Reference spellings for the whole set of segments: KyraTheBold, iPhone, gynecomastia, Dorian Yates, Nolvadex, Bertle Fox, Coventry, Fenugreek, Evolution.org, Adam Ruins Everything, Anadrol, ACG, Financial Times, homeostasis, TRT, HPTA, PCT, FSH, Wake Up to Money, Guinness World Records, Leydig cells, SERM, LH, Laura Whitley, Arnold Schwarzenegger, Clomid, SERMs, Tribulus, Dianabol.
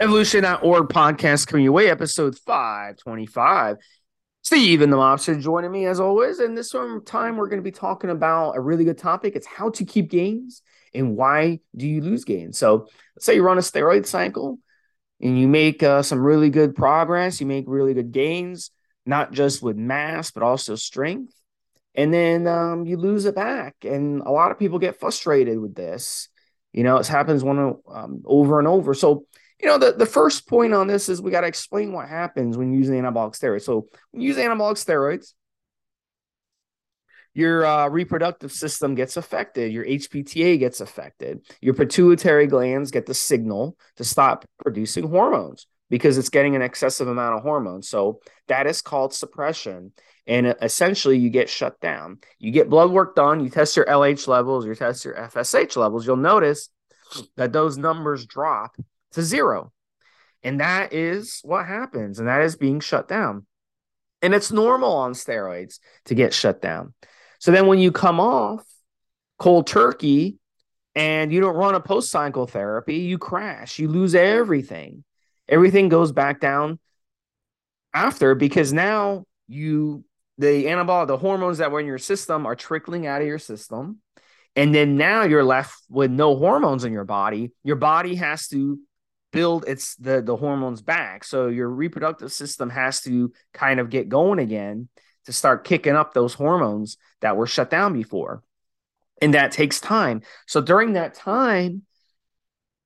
Evolution.org podcast coming your way, episode 525. Steve and the Mobster joining me as always. And this time we're going to be talking about a really good topic. It's how to keep gains and why do you lose gains. So let's say you're on a steroid cycle and you make some really good progress. You make really good gains, not just with mass, but also strength. And then you lose it back. And a lot of people get frustrated with this. You know, it happens over and over. So, you know, the first point on this is we got to explain what happens when using anabolic steroids. So when you use anabolic steroids, your reproductive system gets affected. Your HPTA gets affected. Your pituitary glands get the signal to stop producing hormones because it's getting an excessive amount of hormones. So that is called suppression. And essentially, you get shut down. You get blood work done. You test your LH levels. You test your FSH levels. You'll notice that those numbers drop to zero. And that is what happens. And that is being shut down. And it's normal on steroids to get shut down. So then when you come off cold turkey and you don't run a post-cycle therapy, you crash. You lose everything. Everything goes back down after because now you... The hormones that were in your system are trickling out of your system. And then now you're left with no hormones in your body. Your body has to build the hormones back. So your reproductive system has to kind of get going again to start kicking up those hormones that were shut down before. And that takes time. So during that time,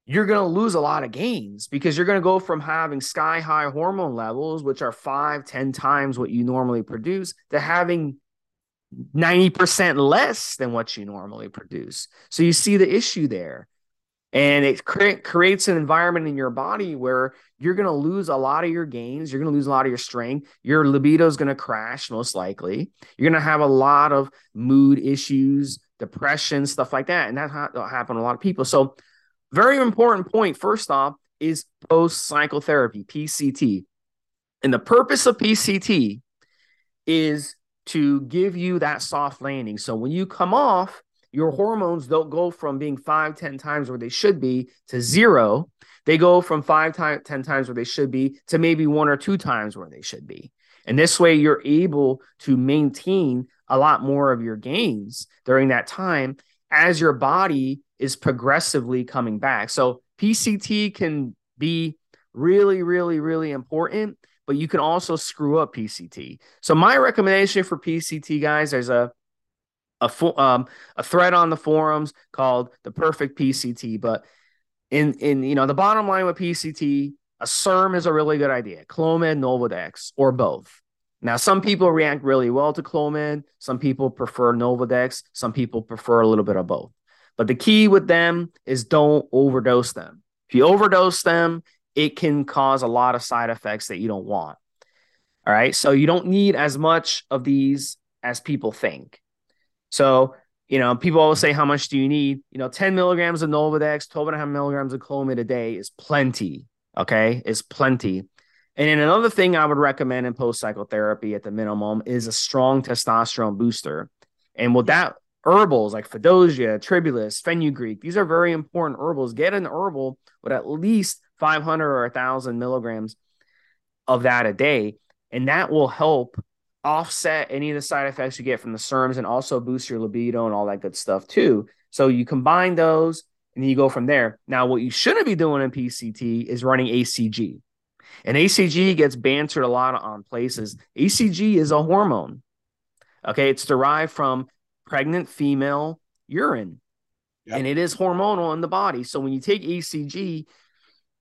you're going to lose a lot of gains because you're going to go from having sky-high hormone levels, which are 5-10 times what you normally produce, to having 90% less than what you normally produce. So you see the issue there. And it creates an environment in your body where you're going to lose a lot of your gains. You're going to lose a lot of your strength. Your libido is going to crash most likely. You're going to have a lot of mood issues, depression, stuff like that. And that happened to a lot of people. So very important point, first off, is post-cycle therapy, PCT. And the purpose of PCT is to give you that soft landing. So when you come off, your hormones don't go from being 5-10 times where they should be to zero. They go from 5-10 times where they should be to maybe 1 or 2 times where they should be. And this way, you're able to maintain a lot more of your gains during that time as your body is progressively coming back. So PCT can be really, really, really important, but you can also screw up PCT. So my recommendation for PCT, guys, there's a thread on the forums called The Perfect PCT. But in the bottom line with PCT, a SERM is a really good idea. Clomid, Nolvadex, or both. Now, some people react really well to Clomid. Some people prefer Nolvadex. Some people prefer a little bit of both. But the key with them is don't overdose them. If you overdose them, it can cause a lot of side effects that you don't want. All right. So you don't need as much of these as people think. So, you know, people always say, how much do you need? You know, 10 milligrams of Nolvadex, 12.5 milligrams of Clomid a day is plenty. Okay. It's plenty. And then another thing I would recommend in post-cycle therapy at the minimum is a strong testosterone booster. And with that, herbals like Fadogia, Tribulus, Fenugreek, these are very important herbals. Get an herbal with at least 500 or 1,000 milligrams of that a day, and that will help offset any of the side effects you get from the SERMs and also boost your libido and all that good stuff too. So you combine those, and you go from there. Now, what you shouldn't be doing in PCT is running ACG. And ACG gets bantered a lot on places. ACG is a hormone, okay? It's derived from pregnant female urine. Yep. And it is hormonal in the body. So when you take ACG,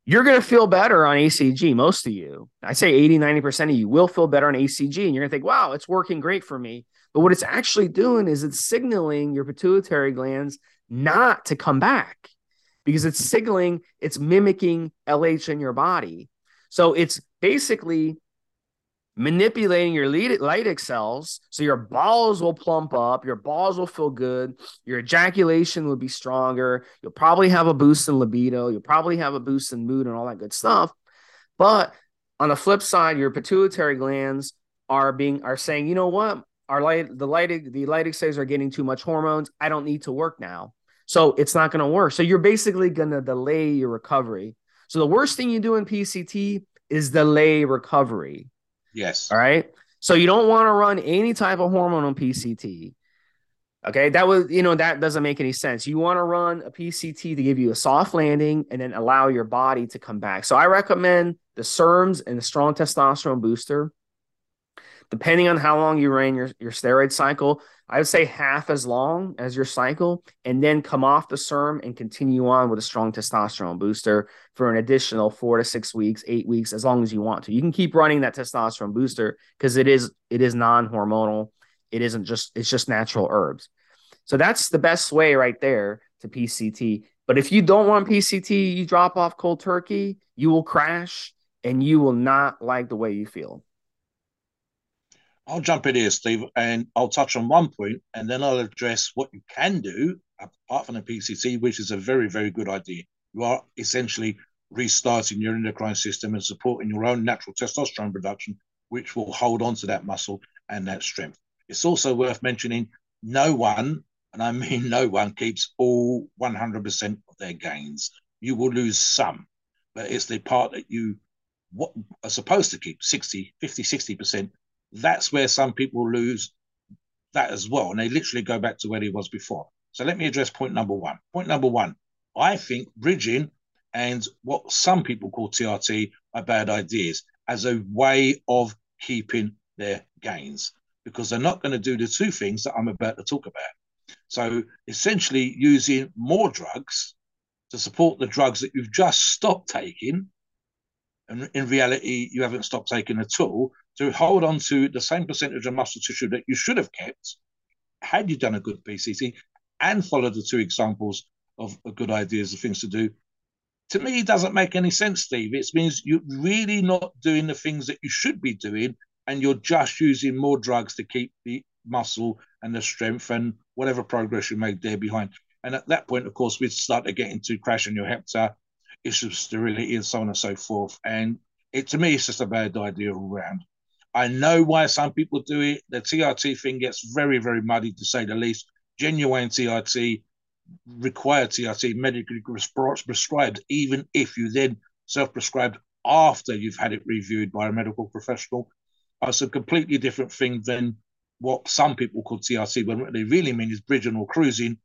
you're going to feel better on ACG. Most of you, I say 80, 90% of you will feel better on ACG. And you're going to think, wow, it's working great for me. But what it's actually doing is it's signaling your pituitary glands not to come back because it's signaling, it's mimicking LH in your body. So it's basically manipulating your Leydig cells so your balls will plump up, your balls will feel good, your ejaculation will be stronger, you'll probably have a boost in libido, you'll probably have a boost in mood and all that good stuff. But on the flip side, your pituitary glands are saying, you know what, the Leydig cells are getting too much hormones, I don't need to work now. So it's not going to work. So you're basically going to delay your recovery. So the worst thing you do in PCT is delay recovery. Yes. All right. So you don't want to run any type of hormone on PCT. Okay. That was, you know, that doesn't make any sense. You want to run a PCT to give you a soft landing and then allow your body to come back. So I recommend the SERMs and the strong testosterone booster. Depending on how long you ran your steroid cycle, I would say half as long as your cycle, and then come off the SERM and continue on with a strong testosterone booster for an additional 4 to 6 weeks, 8 weeks, as long as you want to. You can keep running that testosterone booster because it is non-hormonal. It isn't just, it's just natural herbs. So that's the best way right there to PCT. But if you don't want PCT, you drop off cold turkey, you will crash and you will not like the way you feel. I'll jump in here, Steve, and I'll touch on one point, and then I'll address what you can do apart from the PCT, which is a very, very good idea. You are essentially restarting your endocrine system and supporting your own natural testosterone production, which will hold on to that muscle and that strength. It's also worth mentioning no one, and I mean no one, keeps all 100% of their gains. You will lose some, but it's the part that you are supposed to keep, 60, 50, 60%. That's where some people lose that as well. And they literally go back to where he was before. So let me address point number one. Point number one, I think bridging and what some people call TRT are bad ideas as a way of keeping their gains, because they're not going to do the two things that I'm about to talk about. So essentially using more drugs to support the drugs that you've just stopped taking, and in reality, you haven't stopped taking at all, to hold on to the same percentage of muscle tissue that you should have kept had you done a good PCT and followed the two examples of good ideas of things to do. To me, it doesn't make any sense, Steve. It means you're really not doing the things that you should be doing, and you're just using more drugs to keep the muscle and the strength and whatever progress you make there behind. And at that point, of course, we start to get into crashing your HPTA, issues of sterility and so on and so forth. And it, to me, it's just a bad idea all around. I know why some people do it. The TRT thing gets very, very muddy, to say the least. Genuine TRT, required TRT, medically prescribed, even if you then self-prescribed after you've had it reviewed by a medical professional. It's a completely different thing than what some people call TRT, when what they really mean is bridging or cruising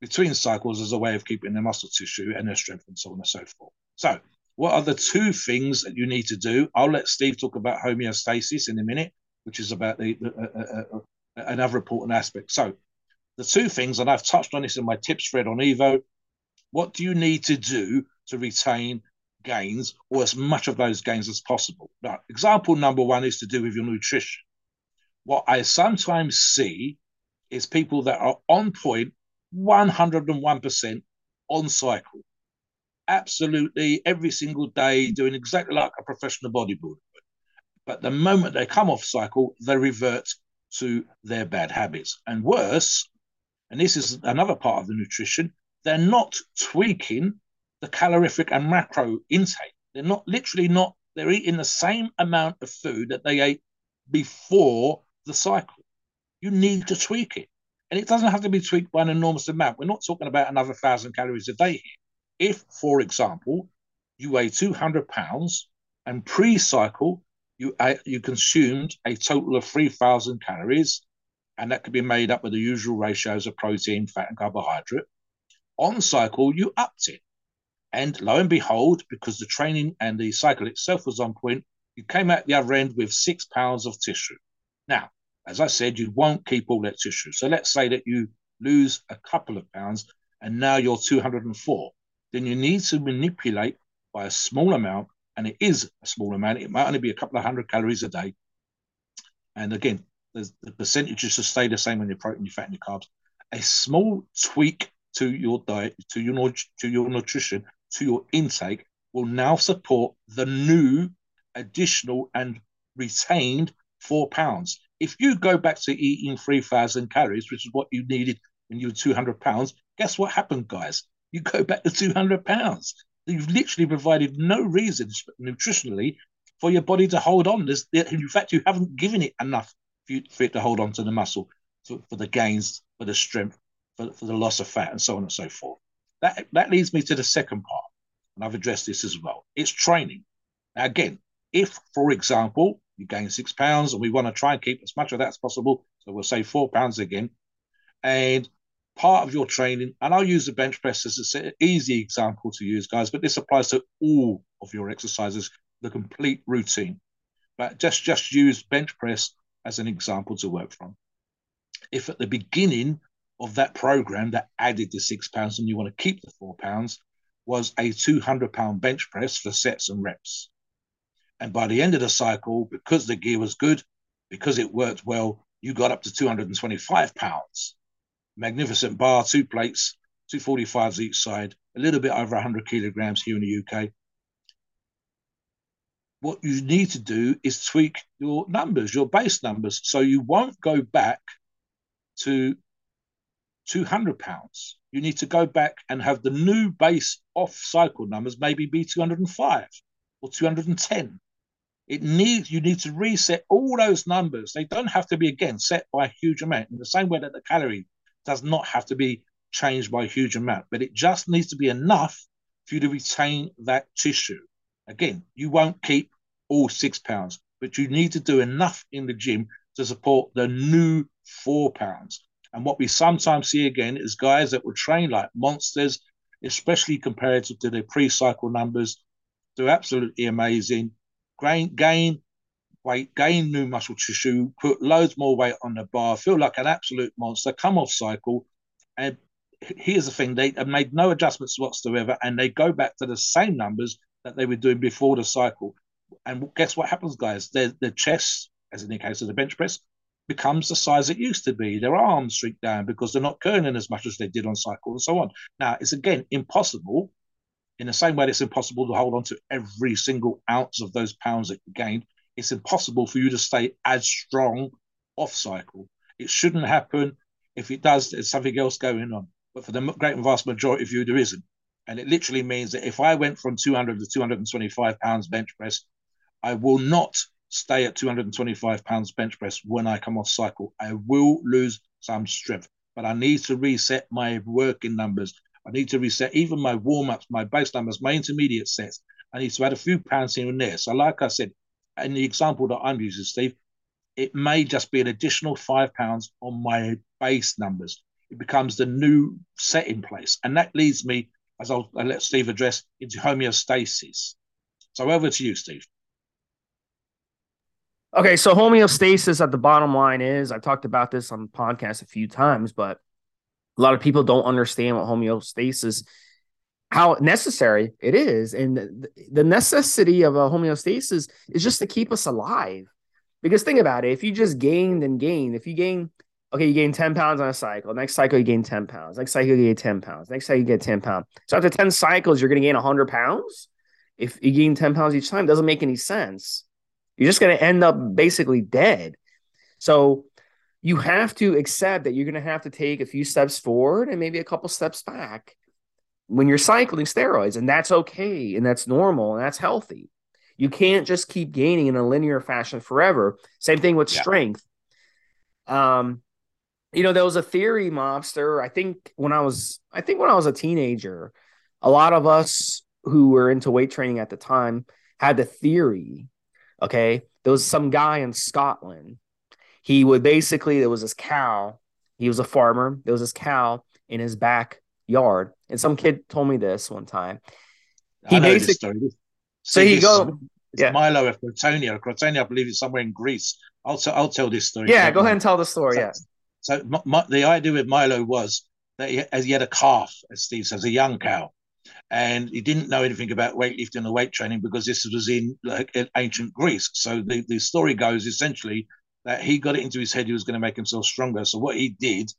between cycles as a way of keeping their muscle tissue and their strength and so on and so forth. So what are the two things that you need to do? I'll let Steve talk about homeostasis in a minute, which is about another important aspect. So the two things, and I've touched on this in my tips thread on Evo, what do you need to do to retain gains or as much of those gains as possible? Now, example number one is to do with your nutrition. What I sometimes see is people that are on point 101% on cycle. Absolutely, every single day, doing exactly like a professional bodybuilder would. But the moment they come off cycle, they revert to their bad habits. And worse, and this is another part of the nutrition, they're not tweaking the calorific and macro intake. They're not, literally not, they're eating the same amount of food that they ate before the cycle. You need to tweak it. And it doesn't have to be tweaked by an enormous amount. We're not talking about another 1,000 calories a day here. If, for example, you weigh 200 pounds and pre-cycle, you consumed a total of 3,000 calories, and that could be made up with the usual ratios of protein, fat, and carbohydrate. On cycle, you upped it. And lo and behold, because the training and the cycle itself was on point, you came out the other end with 6 pounds of tissue. Now, as I said, you won't keep all that tissue. So let's say that you lose a couple of pounds, and now you're 204. Then you need to manipulate by a small amount, and it is a small amount. It might only be a couple of hundred calories a day. And again, the percentages should stay the same on your protein, your fat, and your carbs. A small tweak to your diet, to your nutrition, to your intake will now support the new additional and retained 4 pounds. If you go back to eating 3,000 calories, which is what you needed when you were 200 pounds, guess what happened, guys? You go back to 200 pounds. You've literally provided no reasons nutritionally for your body to hold on. In fact, you haven't given it enough for it to hold on to the muscle, for the gains, for the strength, for the loss of fat, and so on and so forth. That leads me to the second part. and I've addressed this as well. It's training. Now, again, if, for example, you gain 6 pounds and we want to try and keep as much of that as possible, so we'll say 4 pounds again, and part of your training, and I'll use the bench press as an easy example to use, guys, but this applies to all of your exercises, the complete routine. But just use bench press as an example to work from. If at the beginning of that program that added the 6 pounds and you want to keep the 4 pounds was a 200 pound bench press for sets and reps, and by the end of the cycle, because the gear was good, because it worked well, you got up to 225 pounds. Magnificent bar, 2 plates, 245s each side, a little bit over 100 kilograms here in the UK. What you need to do is tweak your numbers, your base numbers, so you won't go back to 200 pounds. You need to go back and have the new base off cycle numbers maybe be 205 or 210. You need to reset all those numbers. They don't have to be, again, set by a huge amount, in the same way that the calorie does not have to be changed by a huge amount, but it just needs to be enough for you to retain that tissue. Again, you won't keep all 6 pounds, but you need to do enough in the gym to support the new 4 pounds. And what we sometimes see again is guys that will train like monsters, especially compared to their pre-cycle numbers. They're absolutely amazing. Gain weight, gain new muscle tissue, put loads more weight on the bar, feel like an absolute monster, come off cycle. And here's the thing, they have made no adjustments whatsoever, and they go back to the same numbers that they were doing before the cycle. And guess what happens, guys? Their chest, as in the case of the bench press, becomes the size it used to be. Their arms shrink down because they're not curling as much as they did on cycle and so on. Now, it's, again, impossible, in the same way that it's impossible to hold on to every single ounce of those pounds that you gained. It's impossible for you to stay as strong off cycle. It shouldn't happen. If it does, there's something else going on. But for the great and vast majority of you, there isn't. And it literally means that if I went from 200 to 225 pounds bench press, I will not stay at 225 pounds bench press when I come off cycle. I will lose some strength, but I need to reset my working numbers. I need to reset even my warm-ups, my base numbers, my intermediate sets. I need to add a few pounds here and there. So like I said, in the example that I'm using, Steve, it may just be an additional 5 pounds on my base numbers. It becomes the new set in place. And that leads me, as I'll let Steve address, into homeostasis. So over to you, Steve. Okay, so homeostasis at the bottom line is, I've talked about this on the podcast a few times, but a lot of people don't understand what homeostasis, how necessary it is. And the necessity of a homeostasis is just to keep us alive. Because think about it, if you just gained and gained, if you gain, okay, you gain 10 pounds on a cycle, next cycle you gain 10 pounds, next cycle you gain 10 pounds, next cycle you get 10 pounds. So after 10 cycles, you're going to gain 100 pounds? If you gain 10 pounds each time, it doesn't make any sense. You're just going to end up basically dead. So you have to accept that you're going to have to take a few steps forward and maybe a couple steps back when you're cycling steroids, and that's okay, and that's normal, and that's healthy. You can't just keep gaining in a linear fashion forever. Same thing with strength. You know, there was a theory mobster, I think when I was a teenager, a lot of us who were into weight training at the time had the theory, okay? There was some guy in Scotland. He would basically, there was this cow. He was a farmer. There was this cow in his backyard. And some kid told me this one time. He basically, so he go, yeah. Milo of Crotonia. Crotonia, I believe, is somewhere in Greece. I'll tell this story. Yeah, go ahead and tell the story. Yeah. So the idea with Milo was that he had a calf, as Steve says, a young cow. And he didn't know anything about weightlifting or weight training because this was in, like, in ancient Greece. So the story goes essentially that he got it into his head he was going to make himself stronger. So what he did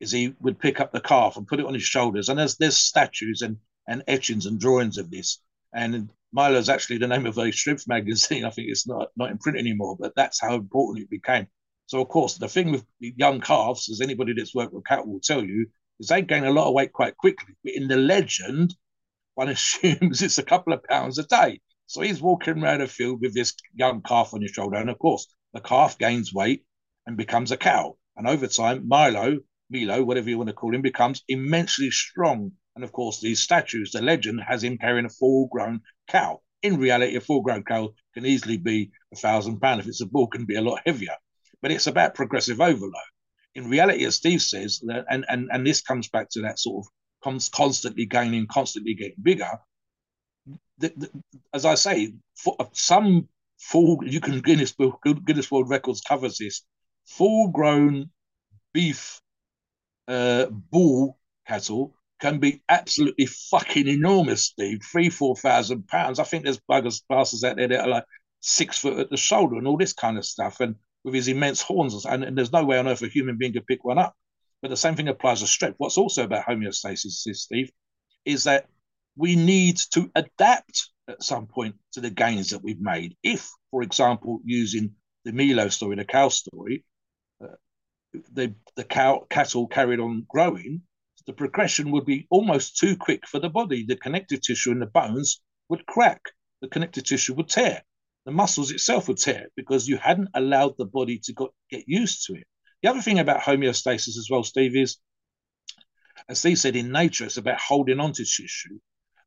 is he would pick up the calf and put it on his shoulders. And there's statues and etchings and drawings of this. And Milo's actually the name of a strength magazine. I think it's not in print anymore, but that's how important it became. So, of course, the thing with young calves, as anybody that's worked with cattle will tell you, is they gain a lot of weight quite quickly. But in the legend, one assumes it's a couple of pounds a day. So he's walking around a field with this young calf on his shoulder. And, of course, the calf gains weight and becomes a cow. And over time, Milo, whatever you want to call him, becomes immensely strong And of course, these statues, the legend has him carrying a full-grown cow. In reality, a full-grown cow can easily be 1,000 pounds. If it's a bull, it can be a lot heavier. But it's about progressive overload. In reality, as Steve says, and this comes back to that sort of constantly gaining, constantly getting bigger. As I say, for some Guinness World Records covers this. Full-grown beef bull cattle can be absolutely fucking enormous, Steve. 3,000-4,000 pounds. I think there's buggers, bastards out there that are like 6 foot at the shoulder and all this kind of stuff, and with his immense horns, and there's no way on earth a human being could pick one up. But the same thing applies to strep. What's also about homeostasis, Steve, is that we need to adapt at some point to the gains that we've made. If, for example, using the Milo story, the cow story, the cattle carried on growing, the progression would be almost too quick for the body. The connective tissue in the bones would crack. The connective tissue would tear. The muscles itself would tear because you hadn't allowed the body to get used to it. The other thing about homeostasis as well, Steve, is, as Steve said, in nature, it's about holding on to tissue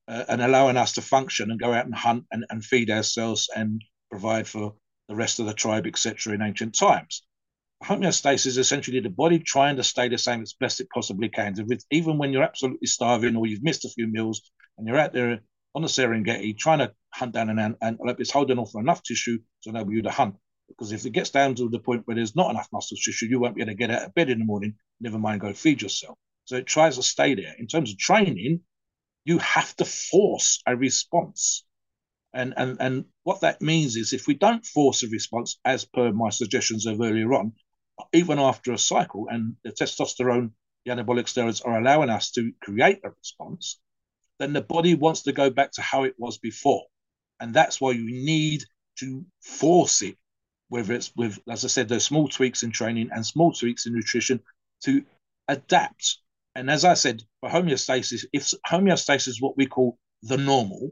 and allowing us to function and go out and hunt and feed ourselves and provide for the rest of the tribe, etc. in ancient times. Homeostasis is essentially the body trying to stay the same as best it possibly can. Even when you're absolutely starving or you've missed a few meals and you're out there on the Serengeti trying to hunt down and it's holding on for enough tissue to enable you to hunt. Because if it gets down to the point where there's not enough muscle tissue, you won't be able to get out of bed in the morning, never mind go feed yourself. So it tries to stay there. In terms of training, you have to force a response. And what that means is if we don't force a response, as per my suggestions of earlier on, even after a cycle, and the testosterone, the anabolic steroids are allowing us to create a response, then the body wants to go back to how it was before. And that's why you need to force it, whether it's with, as I said, those small tweaks in training and small tweaks in nutrition to adapt. And as I said, for homeostasis, if homeostasis is what we call the normal,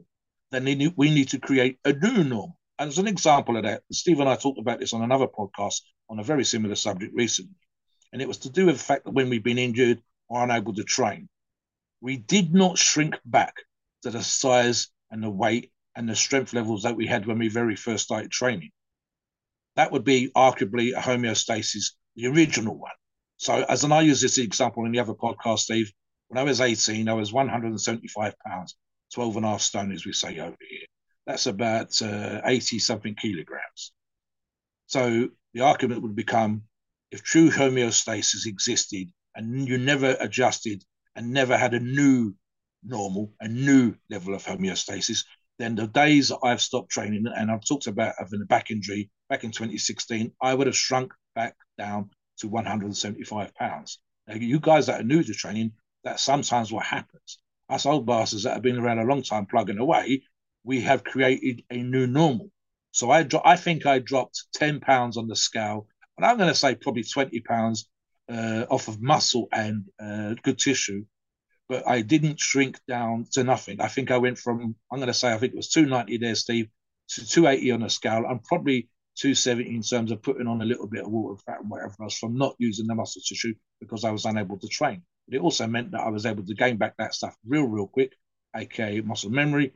then we need to create a new norm. And as an example of that, Steve and I talked about this on another podcast on a very similar subject recently. And it was to do with the fact that when we've been injured or unable to train, we did not shrink back to the size and the weight and the strength levels that we had when we very first started training. That would be arguably a homeostasis, the original one. So as I use this example in the other podcast, Steve, when I was 18, I was 175 pounds. 12 and a half stone, as we say over here. That's about 80-something kilograms. So the argument would become, if true homeostasis existed and you never adjusted and never had a new normal, a new level of homeostasis, then the days that I've stopped training, and I've talked about having a back injury back in 2016, I would have shrunk back down to 175 pounds. Now, you guys that are new to training, that's sometimes what happens. Us old bastards that have been around a long time plugging away, we have created a new normal. So I think I dropped 10 pounds on the scale, but I'm going to say probably 20 pounds off of muscle and good tissue, but I didn't shrink down to nothing. I think I went from, I think it was 290 there, Steve, to 280 on the scale. I'm probably 270 in terms of putting on a little bit of water, fat and whatever else from not using the muscle tissue because I was unable to train. But it also meant that I was able to gain back that stuff real quick, aka muscle memory,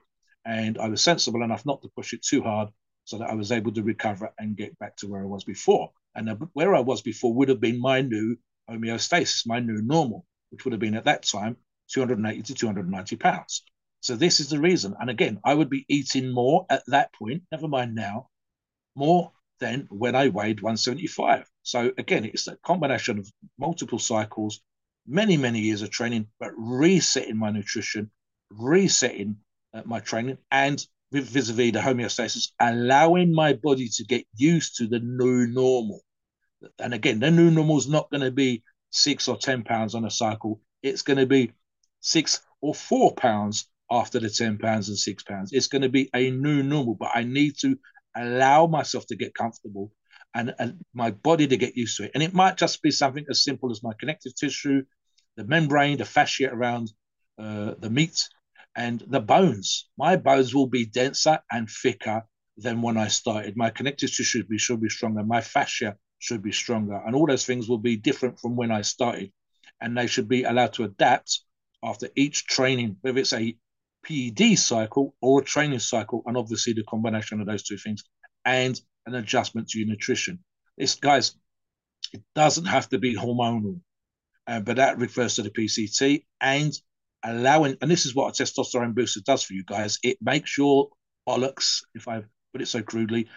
and I was sensible enough not to push it too hard so that I was able to recover and get back to where I was before. And where I was before would have been my new homeostasis, my new normal, which would have been at that time 280 to 290 pounds. So this is the reason. And again, I would be eating more at that point, never mind now, more than when I weighed 175. So again, it's a combination of multiple cycles, many years of training, but resetting my nutrition, resetting my training, and vis-a-vis the homeostasis, allowing my body to get used to the new normal. And again, the new normal is not going to be 6 or 10 pounds on a cycle. It's going to be 6 or 4 pounds after the 10 pounds and 6 pounds. It's going to be a new normal, but I need to allow myself to get comfortable and my body to get used to it. And it might just be something as simple as my connective tissue, the membrane, the fascia around the meat, and the bones. My bones will be denser and thicker than when I started. My connective tissue should be stronger. My fascia should be stronger. And all those things will be different from when I started. And they should be allowed to adapt after each training, whether it's a PED cycle or a training cycle, and obviously the combination of those two things, and an adjustment to your nutrition. It's, guys, it doesn't have to be hormonal, but that refers to the PCT and allowing, and this is what a testosterone booster does for you guys. It makes your bollocks, if I put it so crudely,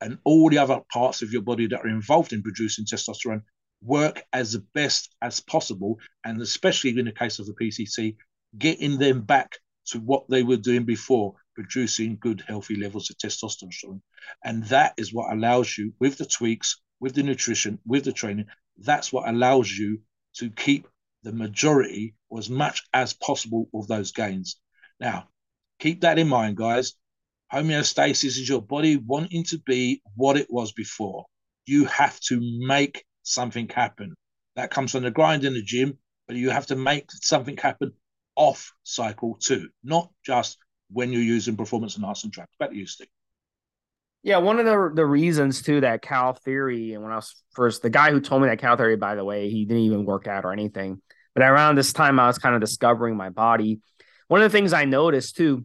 and all the other parts of your body that are involved in producing testosterone work as the best as possible, and especially in the case of the PCT, getting them back to what they were doing before, producing good, healthy levels of testosterone. And that is what allows you, with the tweaks, with the nutrition, with the training, that's what allows you to keep the majority or as much as possible of those gains. Now, keep that in mind, guys. Homeostasis is your body wanting to be what it was before. You have to make something happen. That comes from the grind in the gym, but you have to make something happen off cycle too, not just when you're using performance enhancing drugs. Back to you, Steve. Yeah, one of the reasons too that Cal theory, and when I was first, the guy who told me that Cal theory, by the way, he didn't even work out or anything. But around this time, I was kind of discovering my body. One of the things I noticed too,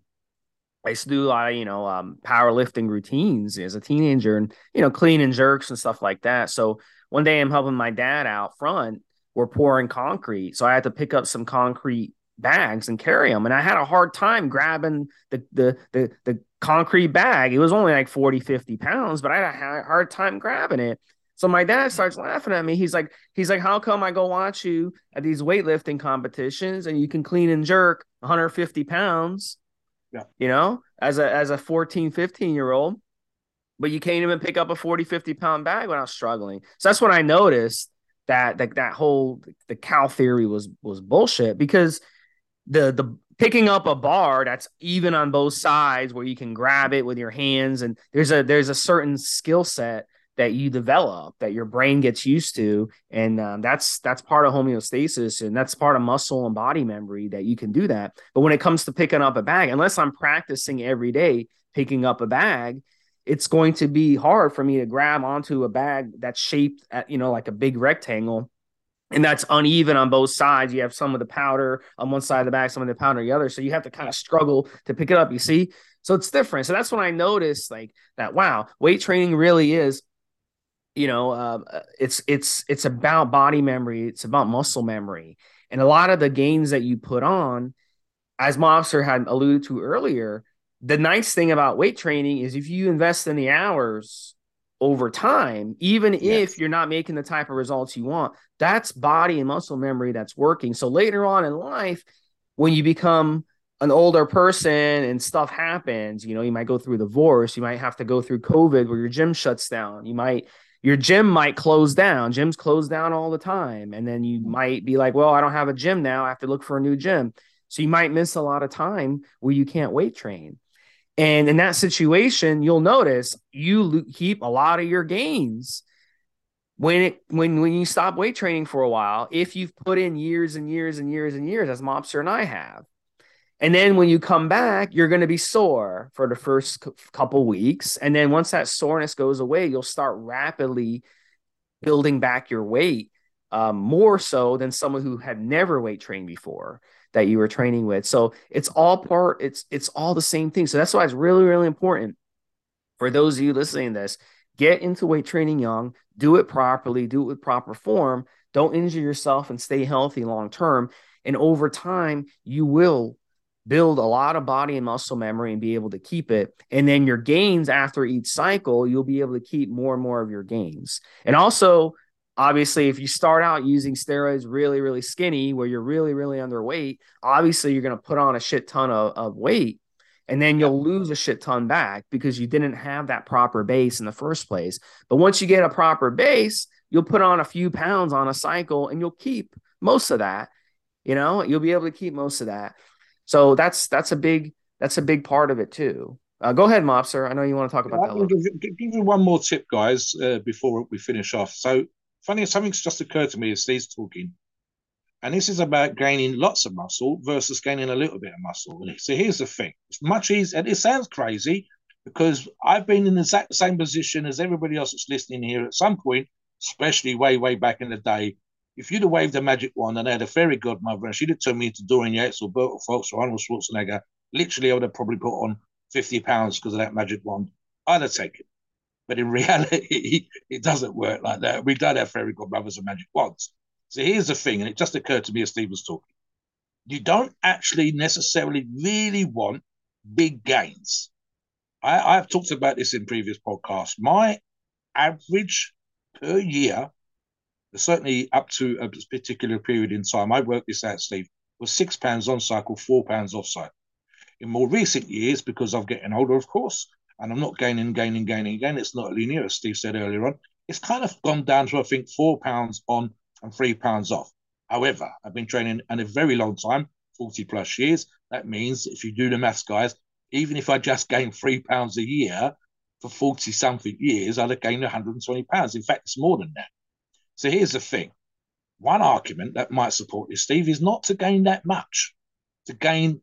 I used to do a lot of, powerlifting routines as a teenager and, clean and jerks and stuff like that. So one day I'm helping my dad out front. We're pouring concrete. So I had to pick up some concrete bags and carry them. And I had a hard time grabbing the concrete bag. It was only like 40, 50 pounds, but I had a hard time grabbing it. So my dad starts laughing at me. He's like, how come I go watch you at these weightlifting competitions and you can clean and jerk 150 pounds? Yeah. As a 14, 15-year-old, but you can't even pick up a 40, 50-pound bag when I was struggling. So that's when I noticed that whole Cal theory was bullshit, because the picking up a bar that's even on both sides where you can grab it with your hands, and there's a certain skill set that you develop that your brain gets used to, and that's part of homeostasis, and that's part of muscle and body memory that you can do that. But when it comes to picking up a bag, unless I'm practicing every day picking up a bag, it's going to be hard for me to grab onto a bag that's shaped at, like a big rectangle, and that's uneven on both sides. You have some of the powder on one side of the bag, some of the powder on the other, so you have to kind of struggle to pick it up, you see? So it's different. So that's when I noticed that, wow, weight training really is, it's about body memory. It's about muscle memory. And a lot of the gains that you put on, as Mobster had alluded to earlier, the nice thing about weight training is if you invest in the hours over time, even if you're not making the type of results you want, that's body and muscle memory that's working. So later on in life, when you become an older person and stuff happens, you might go through divorce. You might have to go through COVID where your gym shuts down. Your gym might close down. Gyms close down all the time. And then you might be like, well, I don't have a gym now. I have to look for a new gym. So you might miss a lot of time where you can't weight train. And in that situation, you'll notice you keep a lot of your gains when you stop weight training for a while, if you've put in years and years and years and years, as Mobster and I have. And then when you come back, you're going to be sore for the first couple weeks. And then once that soreness goes away, you'll start rapidly building back your weight, more so than someone who had never weight trained before that you were training with. So it's all the same thing. So that's why it's really, really important for those of you listening to this, get into weight training young, do it properly, do it with proper form. Don't injure yourself and stay healthy long-term. And over time, you will build a lot of body and muscle memory and be able to keep it. And then your gains after each cycle, you'll be able to keep more and more of your gains. And also, obviously, if you start out using steroids really, really skinny, where you're really, really underweight, obviously you're going to put on a shit ton of weight, and then you'll lose a shit ton back because you didn't have that proper base in the first place. But once you get a proper base, you'll put on a few pounds on a cycle and you'll keep most of that. You'll be able to keep most of that. So that's a big part of it too. Go ahead, Mobster. I know you want to talk about that. Give you one more tip, guys, before we finish off. So funny, something's just occurred to me as Steve's talking, and this is about gaining lots of muscle versus gaining a little bit of muscle. So here's the thing: it's much easier, and it sounds crazy because I've been in the exact same position as everybody else that's listening here at some point, especially way back in the day. If you'd have waved a magic wand and had a fairy godmother and she'd have turned me into Dorian Yates or Bertle Fox or Arnold Schwarzenegger, literally I would have probably put on 50 pounds because of that magic wand. I'd have taken it. But in reality, it doesn't work like that. We don't have fairy godmothers and magic wands. So here's the thing, and it just occurred to me as Steve was talking. You don't actually necessarily really want big gains. I've talked about this in previous podcasts. My average per year, certainly up to a particular period in time, I worked this out, Steve, was £6 on cycle, £4 off cycle. In more recent years, because I'm getting older, of course, and I'm not gaining, it's not linear, as Steve said earlier on, it's kind of gone down to, I think, £4 on and £3 off. However, I've been training in a very long time, 40 plus years. That means if you do the maths, guys, even if I just gained £3 a year for 40 something years, I'd have gained £120. In fact, it's more than that. So here's the thing. One argument that might support this, Steve, is not to gain that much, to gain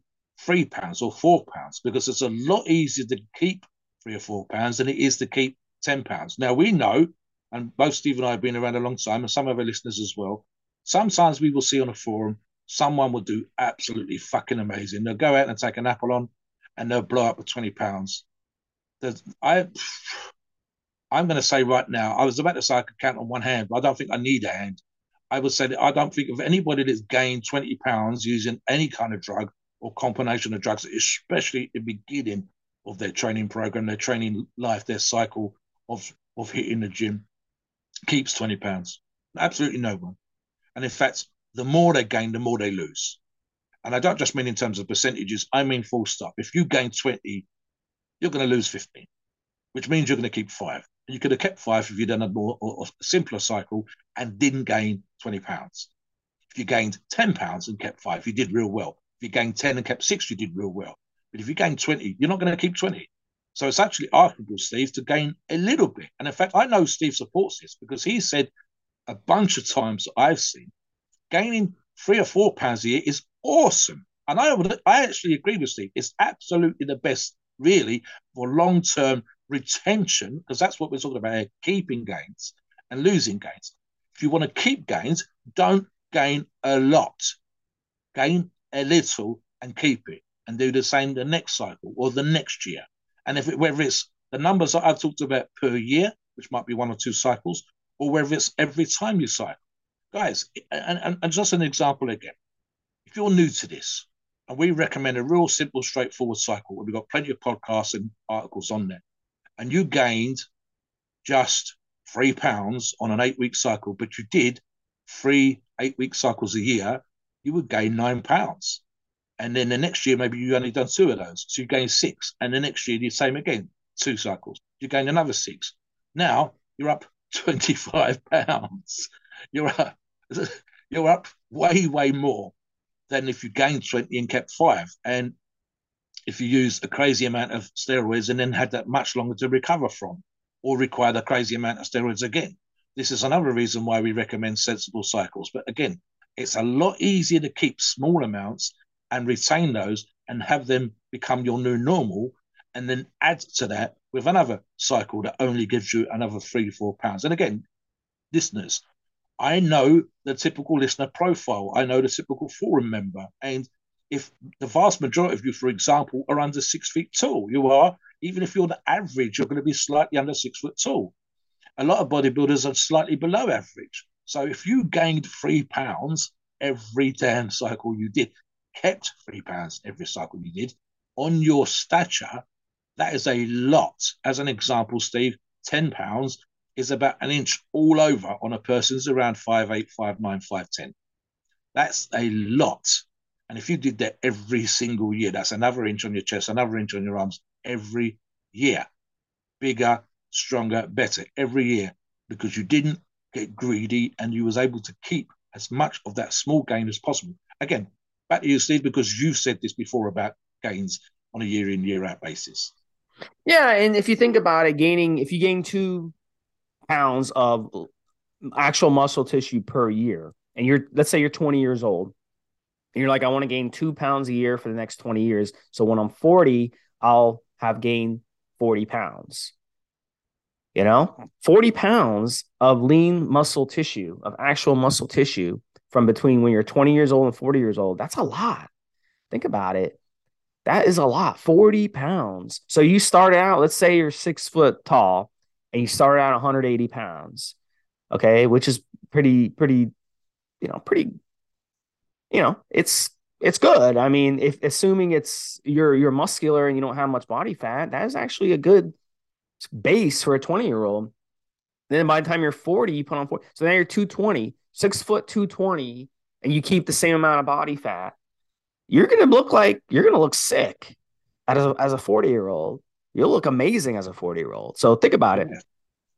£3 or £4, because it's a lot easier to keep £3 or £4 than it is to keep £10. Now, we know, and both Steve and I have been around a long time, and some of our listeners as well, sometimes we will see on a forum, someone will do absolutely fucking amazing. They'll go out and take an apple on, and they'll blow up with £20. I'm going to say right now, I was about to say I could count on one hand, but I don't think I need a hand. I would say that I don't think of anybody that's gained £20 using any kind of drug or combination of drugs, especially at the beginning of their training program, their training life, their cycle of hitting the gym, keeps £20. Absolutely no one. And in fact, the more they gain, the more they lose. And I don't just mean in terms of percentages, I mean full stop. If you gain 20, you're going to lose 15, which means you're going to keep 5. And you could have kept 5 if you'd done a more or simpler cycle and didn't gain £20. If you gained £10 and kept 5, you did real well. If you gained 10 and kept 6, you did real well. But if you gained 20, you're not going to keep 20. So it's actually arguable, Steve, to gain a little bit. And in fact, I know Steve supports this because he said a bunch of times that I've seen gaining £3 or £4 a year is awesome. And I actually agree with Steve. It's absolutely the best, really, for long-term retention, because that's what we're talking about here, keeping gains and losing gains. If you want to keep gains, don't gain a lot. Gain a little and keep it, and do the same the next cycle or the next year. And if it, whether it's the numbers that I've talked about per year, which might be 1 or 2 cycles, or whether it's every time you cycle. Guys, and just an example again, if you're new to this, and we recommend a real simple, straightforward cycle, where we've got plenty of podcasts and articles on there, and you gained just £3 on an 8-week cycle, but you did 3 8-week cycles a year, you would gain £9. And then the next year, maybe you only done 2 of those. So you gain 6. And the next year, the same again, 2 cycles. You gain another 6. Now you're up £25. You're up way, way more than if you gained 20 and kept 5. And if you used a crazy amount of steroids and then had that much longer to recover from or required a crazy amount of steroids again. This is another reason why we recommend sensible cycles. But again, it's a lot easier to keep small amounts and retain those and have them become your new normal, and then add to that with another cycle that only gives you another £3 to £4. And again, listeners, I know the typical listener profile. I know the typical forum member. And if the vast majority of you, for example, are under 6 feet tall, you are, even if you're the average, you're going to be slightly under 6 foot tall. A lot of bodybuilders are slightly below average. So if you gained £3 every damn cycle you did, kept £3 every cycle you did, on your stature, that is a lot. As an example, Steve, £10 is about an inch all over on a person's around 5'8", 5'9", 5'10". That's a lot. And if you did that every single year, that's another inch on your chest, another inch on your arms every year. Bigger, stronger, better every year, because you didn't get greedy and you was able to keep as much of that small gain as possible. Again, back to you, Steve, because you've said this before about gains on a year-in, year-out basis. Yeah, and if you think about it, if you gain 2 pounds of actual muscle tissue per year, and let's say you're 20 years old, and you're like, I want to gain 2 pounds a year for the next 20 years, so when I'm 40, I'll have gained 40 pounds. You know, 40 pounds of lean muscle tissue, of actual muscle tissue from between when you're 20 years old and 40 years old. That's a lot. Think about it. That is a lot, 40 pounds. So you start out, let's say you're 6 foot tall and you start out 180 pounds. Okay. Which is pretty, it's good. I mean, if assuming it's you're muscular and you don't have much body fat, that is actually a good base for a 20-year-old. Then by the time you're 40, you put on 40. So now you're 220, 6 foot 220, and you keep the same amount of body fat. You're gonna look sick as a 40-year-old. You'll look amazing as a 40-year-old. So think about it.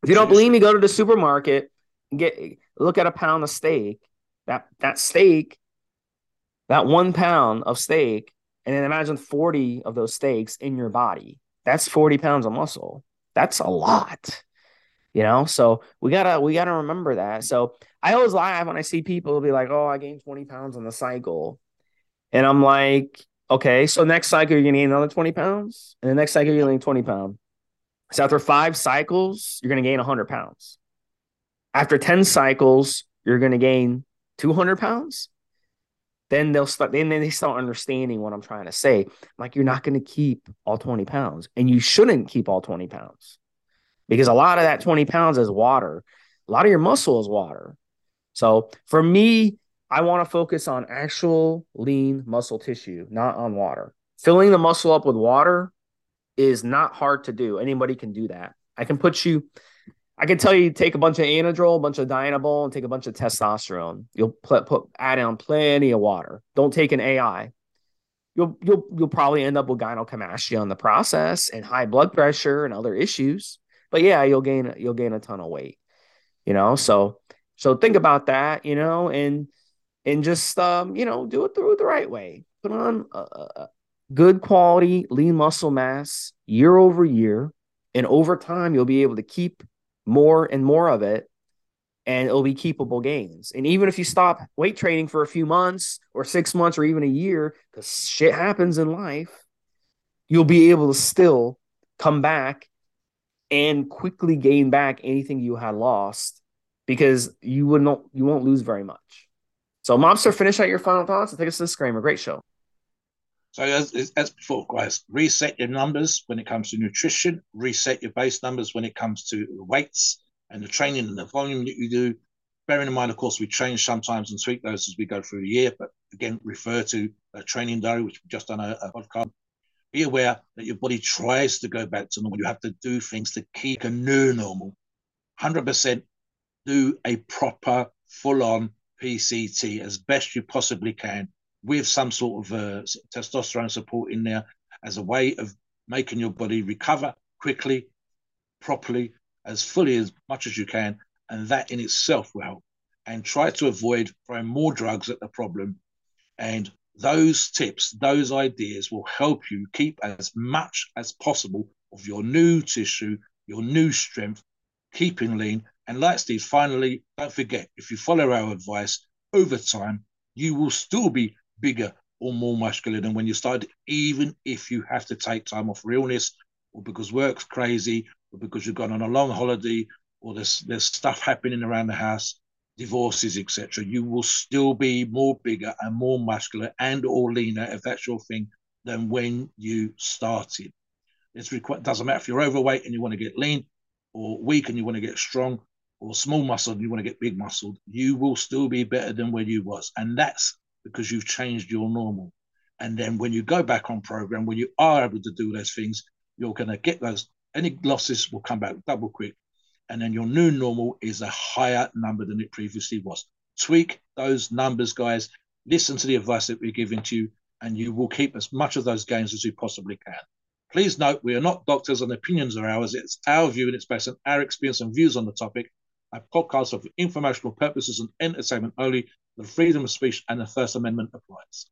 If you don't believe me, go to the supermarket and look at a pound of steak. That 1 pound of steak, and then imagine 40 of those steaks in your body. That's 40 pounds of muscle. That's a lot, you know? So we gotta remember that. So I always laugh when I see people be like, oh, I gained 20 pounds on the cycle. And I'm like, okay, so next cycle, you're going to gain another 20 pounds. And the next cycle, you're going to gain 20 pounds. So after 5 cycles, you're going to gain 100 pounds. After 10 cycles, you're going to gain 200 pounds. Then they start understanding what I'm trying to say. Like, you're not going to keep all 20 pounds, and you shouldn't keep all 20 pounds, because a lot of that 20 pounds is water. A lot of your muscle is water. So for me, I want to focus on actual lean muscle tissue, not on water. Filling the muscle up with water is not hard to do. Anybody can do that. I can tell you, take a bunch of Anadrol, a bunch of Dianabol, and take a bunch of testosterone. You'll add on plenty of water. Don't take an AI. You'll probably end up with gynecomastia in the process, and high blood pressure and other issues. But yeah, you'll gain a ton of weight. You know, so think about that. You know, and just do it through the right way. Put on a good quality lean muscle mass year over year, and over time you'll be able to keep more and more of it, and it'll be keepable gains. And even if you stop weight training for a few months or 6 months or even a year, because shit happens in life, you'll be able to still come back and quickly gain back anything you had lost, because you won't lose very much. So, Mobster, finish out your final thoughts and take us to the disclaimer. Great show. So as before, guys, reset your numbers when it comes to nutrition, reset your base numbers when it comes to weights and the training and the volume that you do. Bearing in mind, of course, we change sometimes and tweak those as we go through the year, but again, refer to a training diary, which we've just done a podcast. Be aware that your body tries to go back to normal. You have to do things to keep a new normal. 100% do a proper, full-on PCT as best you possibly can, with some sort of testosterone support in there as a way of making your body recover quickly, properly, as fully as much as you can. And that in itself will help. And try to avoid throwing more drugs at the problem. And those tips, those ideas will help you keep as much as possible of your new tissue, your new strength, keeping lean. And like Steve, finally, don't forget, if you follow our advice over time, you will still be bigger or more muscular than when you started, even if you have to take time off for illness, or because work's crazy, or because you've gone on a long holiday, or there's stuff happening around the house, divorces, etc. You will still be more bigger and more muscular and or leaner, if that's your thing, than when you started. It doesn't matter if you're overweight and you want to get lean, or weak and you want to get strong, or small muscle and you want to get big muscle. You will still be better than where you was. And that's because you've changed your normal. And then when you go back on program, when you are able to do those things, you're going to get those. Any losses will come back double quick. And then your new normal is a higher number than it previously was. Tweak those numbers, guys. Listen to the advice that we're giving to you, and you will keep as much of those gains as you possibly can. Please note, we are not doctors and opinions are ours. It's our view, and it's based on our experience and views on the topic. Our podcasts are for informational purposes and entertainment only. The freedom of speech and the First Amendment applies.